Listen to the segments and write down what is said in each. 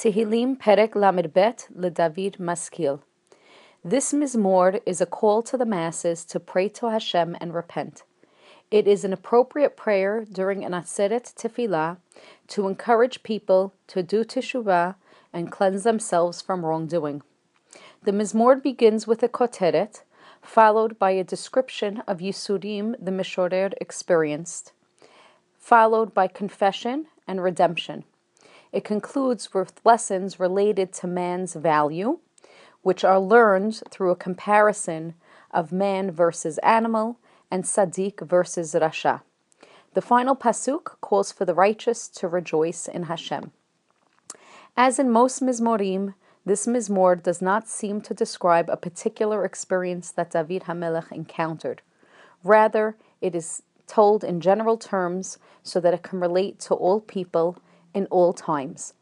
Tehilim Perek Lamed Bet LeDavid Maskil. This Mizmor is a call to the masses to pray to Hashem and repent. It is an appropriate prayer during an Aseret Tefillah to encourage people to do Teshuvah and cleanse themselves from wrongdoing. The Mizmor begins with a Koteret, followed by a description of Yisurim the Mishorer experienced, followed by confession and redemption. It concludes with lessons related to man's value, which are learned through a comparison of man versus animal and Sadiq versus Rasha. The final Pasuk calls for the righteous to rejoice in Hashem. As in most Mizmorim, this Mizmor does not seem to describe a particular experience that David Hamelech encountered. Rather, it is told in general terms so that it can relate to all people in all times.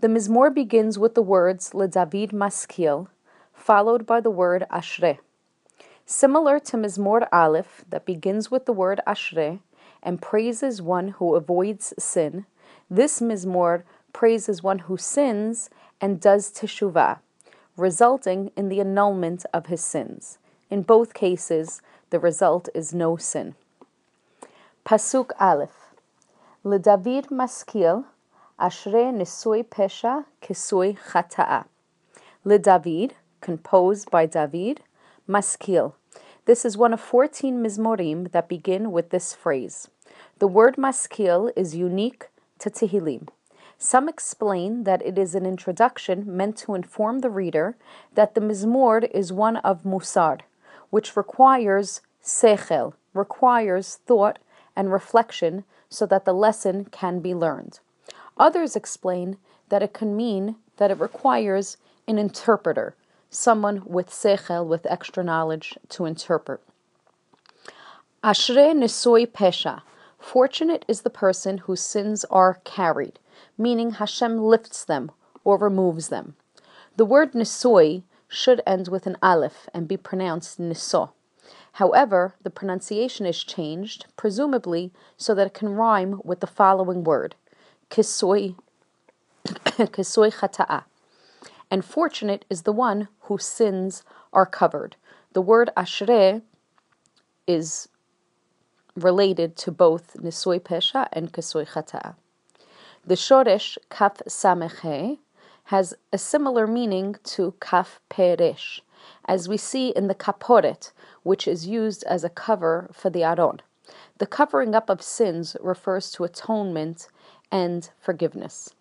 The Mizmor begins with the words LeDavid Maskil, followed by the word Ashre. Similar to Mizmor Aleph, that begins with the word Ashre and praises one who avoids sin, this Mizmor praises one who sins and does Teshuvah, resulting in the annulment of his sins. In both cases, the result is no sin. Pasuk Aleph LeDavid Maskil Ashre Nisoy Pesha, Kisui Chata'a. LeDavid, composed by David, Maskil. This is one of 14 Mizmorim that begin with this phrase. The word Maskil is unique to Tehilim. Some explain that it is an introduction meant to inform the reader that the Mizmor is one of Musar, which requires Sechel, requires thought and reflection so that the lesson can be learned. Others explain that it can mean that it requires an interpreter, someone with sechel, with extra knowledge to interpret. Ashre Nisui Pesha. Fortunate is the person whose sins are carried, meaning Hashem lifts them or removes them. The word Nisui should end with an aleph and be pronounced Niso. However, the pronunciation is changed, presumably so that it can rhyme with the following word. Kisui Chata'a. And fortunate is the one whose sins are covered. The word Ashre is related to both Nisui Pesha and Kisui Chata'a. The Shoresh Kaf Sameche has a similar meaning to Kaf Peresh, as we see in the Kaporet, which is used as a cover for the Aron. The covering up of sins refers to atonement and forgiveness.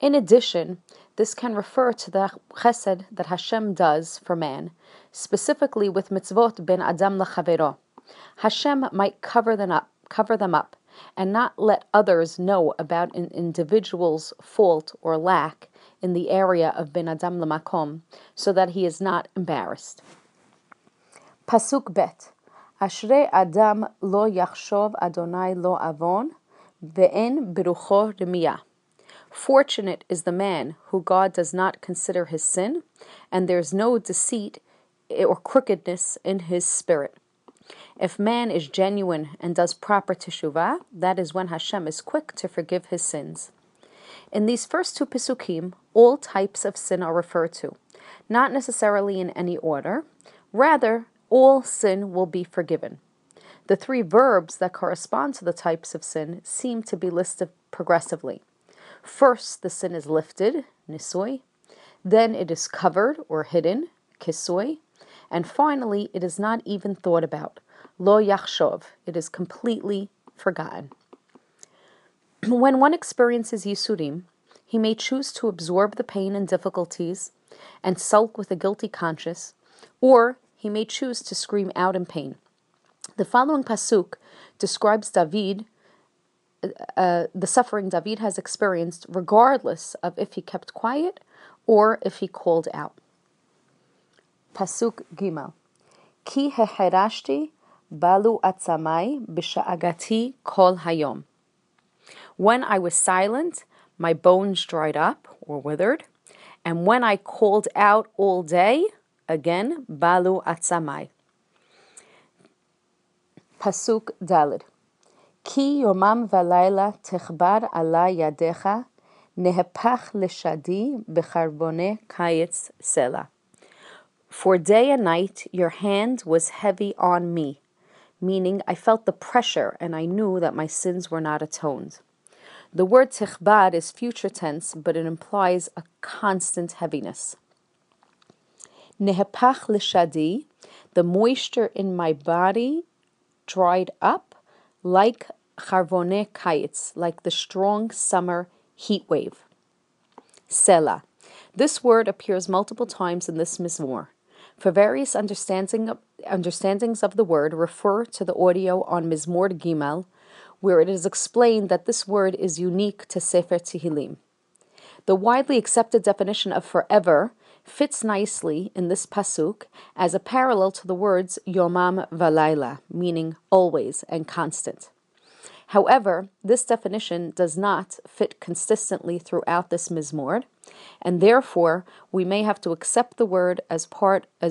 In addition, this can refer to the chesed that Hashem does for man, specifically with mitzvot ben adam lachavero. Hashem might cover them up, and not let others know about an individual's fault or lack in the area of ben adam lamakom, so that he is not embarrassed. Pasuk bet, Ashrei adam lo yachshov Adonai lo avon. Fortunate is the man who God does not consider his sin, and there is no deceit or crookedness in his spirit. If man is genuine and does proper teshuvah, that is when Hashem is quick to forgive his sins. In these first two Pesukim, all types of sin are referred to, not necessarily in any order. Rather, all sin will be forgiven. The three verbs that correspond to the types of sin seem to be listed progressively. First, the sin is lifted, nisui. Then it is covered or hidden, kisui. And finally, it is not even thought about, lo yachshov. It is completely forgotten. When one experiences yisurim, he may choose to absorb the pain and difficulties and sulk with a guilty conscience, or he may choose to scream out in pain. The following pasuk describes David, the suffering David has experienced, regardless of if he kept quiet or if he called out. Pasuk Gimel, Ki heherashti balu atzamay b'sha'agati kol hayom. When I was silent, my bones dried up or withered, and when I called out all day, again balu atzamay. Pasuk Dalid, Ki yomam v'layla techbar ala yadecha Nehepach leshadi becharbone kayetz sela. For day and night your hand was heavy on me, meaning I felt the pressure and I knew that my sins were not atoned. The word tichbad is future tense, but it implies a constant heaviness. Nehepach leshadi, the moisture in my body dried up like charvone kayetz, like the strong summer heat wave. Sela. This word appears multiple times in this Mizmor. For various understandings of the word, refer to the audio on Mizmor Gimel, where it is explained that this word is unique to Sefer Tehilim. The widely accepted definition of forever fits nicely in this Pasuk as a parallel to the words Yomam Valayla, meaning always and constant. However, this definition does not fit consistently throughout this Mizmor, and therefore we may have to accept the word as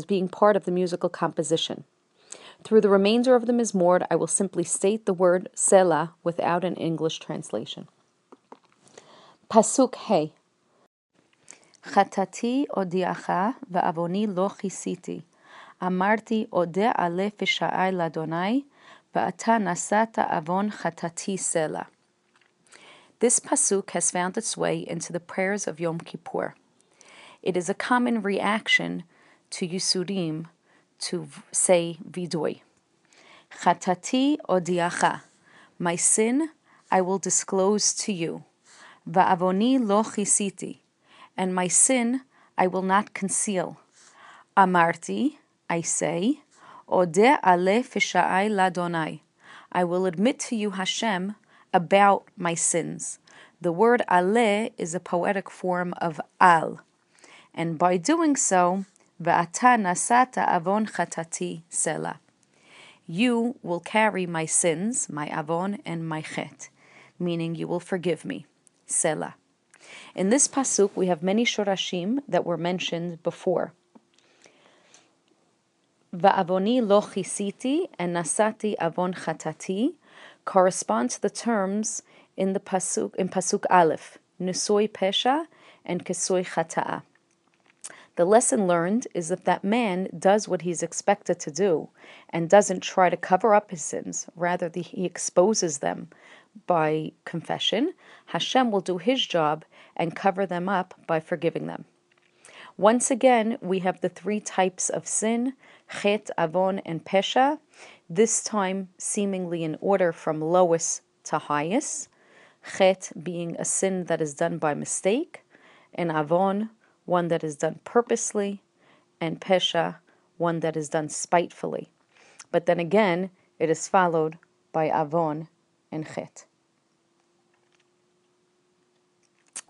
being part of the musical composition. Through the remainder of the Mizmor, I will simply state the word Selah without an English translation. Pasuk Hey. Chatati odiacha va'avoni lo chisiti. Amarti odeh ale fisha'ai ladonai. This pasuk has found its way into the prayers of Yom Kippur. It is a common reaction to Yisurim to say vidui. Chatati odiacha, my sin I will disclose to you. Va'avoni lo chisiti, and my sin I will not conceal. Amarti, I say. Odeh ale fisha'ai ladonai. I will admit to you, Hashem, about my sins. The word ale is a poetic form of al. And by doing so, ve'ata nasata avon chatati sela. You will carry my sins, my avon and my chet, meaning you will forgive me, sela. In this pasuk, we have many shorashim that were mentioned before. Va'avoni lo chisiti and nasati avon chatati correspond to the terms in the pasuk in Pasuk Aleph, Nisoy Pesha and Kesoi Chata'a. The lesson learned is that man does what he's expected to do and doesn't try to cover up his sins, rather he exposes them by confession. Hashem will do his job and cover them up by forgiving them. Once again, we have the three types of sin, Chet, Avon, and Pesha, this time seemingly in order from lowest to highest, Chet being a sin that is done by mistake, and Avon, one that is done purposely, and Pesha, one that is done spitefully. But then again, it is followed by Avon and Chet.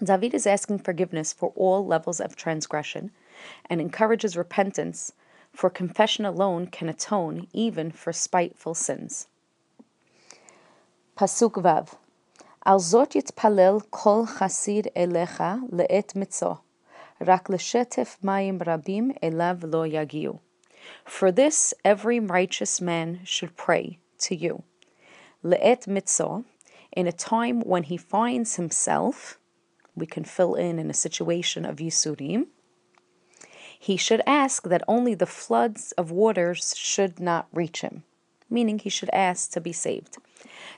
David is asking forgiveness for all levels of transgression and encourages repentance, for confession alone can atone even for spiteful sins. Pasuk Vav. Al zot yitpalel kol chasid elecha leet mitzo. Rak leshetef mayim rabim elav lo yagiu. For this every righteous man should pray to you. Leet mitzo, in a time when he finds himself, we can fill in a situation of Yisurim, he should ask that only the floods of waters should not reach him, meaning he should ask to be saved.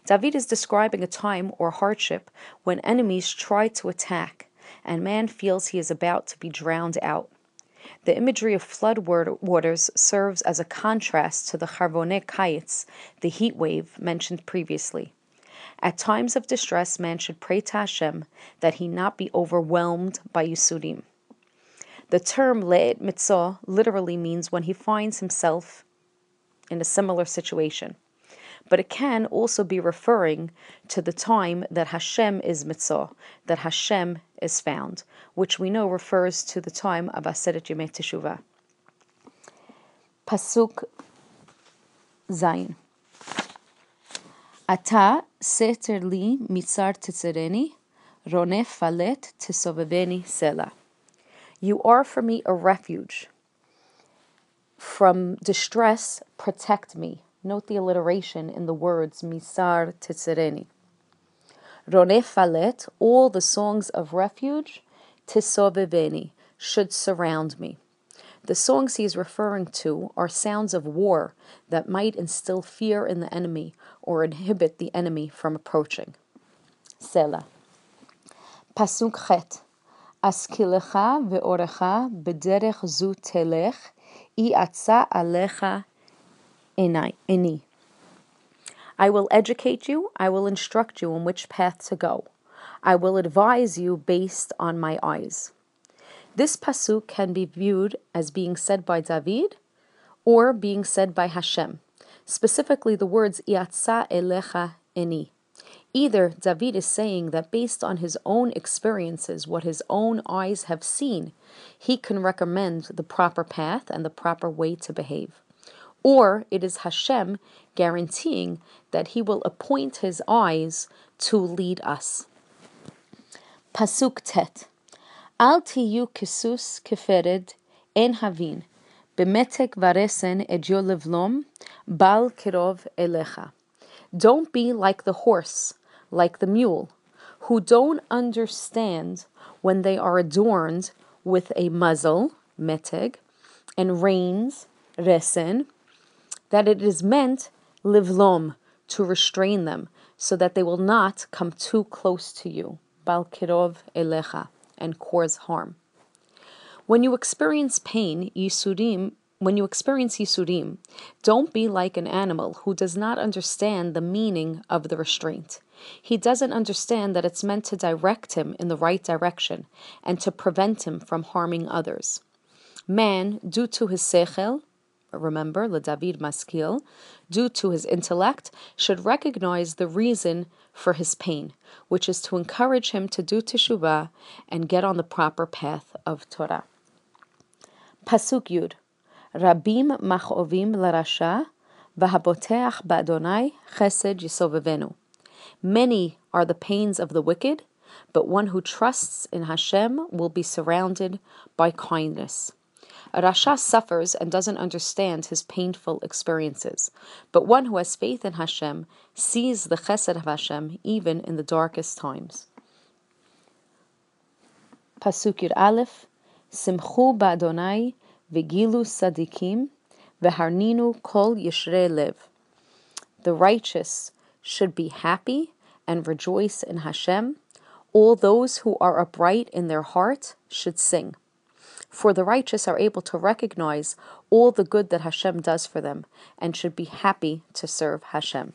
David is describing a time or hardship when enemies try to attack and man feels he is about to be drowned out. The imagery of flood waters serves as a contrast to the Charvone Kayetz, the heat wave mentioned previously. At times of distress, man should pray to Hashem that he not be overwhelmed by Yisurim. The term leet mitzo literally means when he finds himself in a similar situation, but it can also be referring to the time that Hashem is mitzo, that Hashem is found, which we know refers to the time of Aseret Tefillah. Pasuk Zayin. Ata seter li mitzar tetzereni, ronef falet tesoveveni sela. You are for me a refuge. From distress, protect me. Note the alliteration in the words mitzar tetzereni. Ronef Falet, all the songs of refuge, Tisoveveni, should surround me. The songs he is referring to are sounds of war that might instill fear in the enemy or inhibit the enemy from approaching. Sela. Pasuk Chet. Askilecha ve'orecha bederech zu telech i'atza alecha eni. I will educate you, I will instruct you on which path to go. I will advise you based on my eyes. This pasuk can be viewed as being said by David or being said by Hashem, specifically the words Yatsa elecha eni. Either David is saying that based on his own experiences, what his own eyes have seen, he can recommend the proper path and the proper way to behave. Or it is Hashem guaranteeing that he will appoint his eyes to lead us. Pasuk Tet. Al tiyu kisus kefered en havin, bemetek varesen edyo levlom, bal kirov elecha. Don't be like the horse, like the mule, who don't understand when they are adorned with a muzzle, meteg, and reins, resen, that it is meant, livlom, to restrain them, so that they will not come too close to you, bal kirov elecha, and cause harm. When you experience pain, Yisurim, don't be like an animal who does not understand the meaning of the restraint. He doesn't understand that it's meant to direct him in the right direction and to prevent him from harming others. Man, due to his sechel, remember, LeDavid Maskil, due to his intellect, should recognize the reason for his pain, which is to encourage him to do Teshuvah and get on the proper path of Torah. Pasuk Yud. Rabim machovim larasha v'haboteach ba'adonai chesed yisovevenu. Many are the pains of the wicked, but one who trusts in Hashem will be surrounded by kindness. A Rasha suffers and doesn't understand his painful experiences, but one who has faith in Hashem sees the chesed of Hashem even in the darkest times. Pasuk Yud Aleph, Simchu ba'adonai v'gilu sadikim v'harninu kol yishrei lev. The righteous should be happy and rejoice in Hashem. All those who are upright in their heart should sing. For the righteous are able to recognize all the good that Hashem does for them and should be happy to serve Hashem.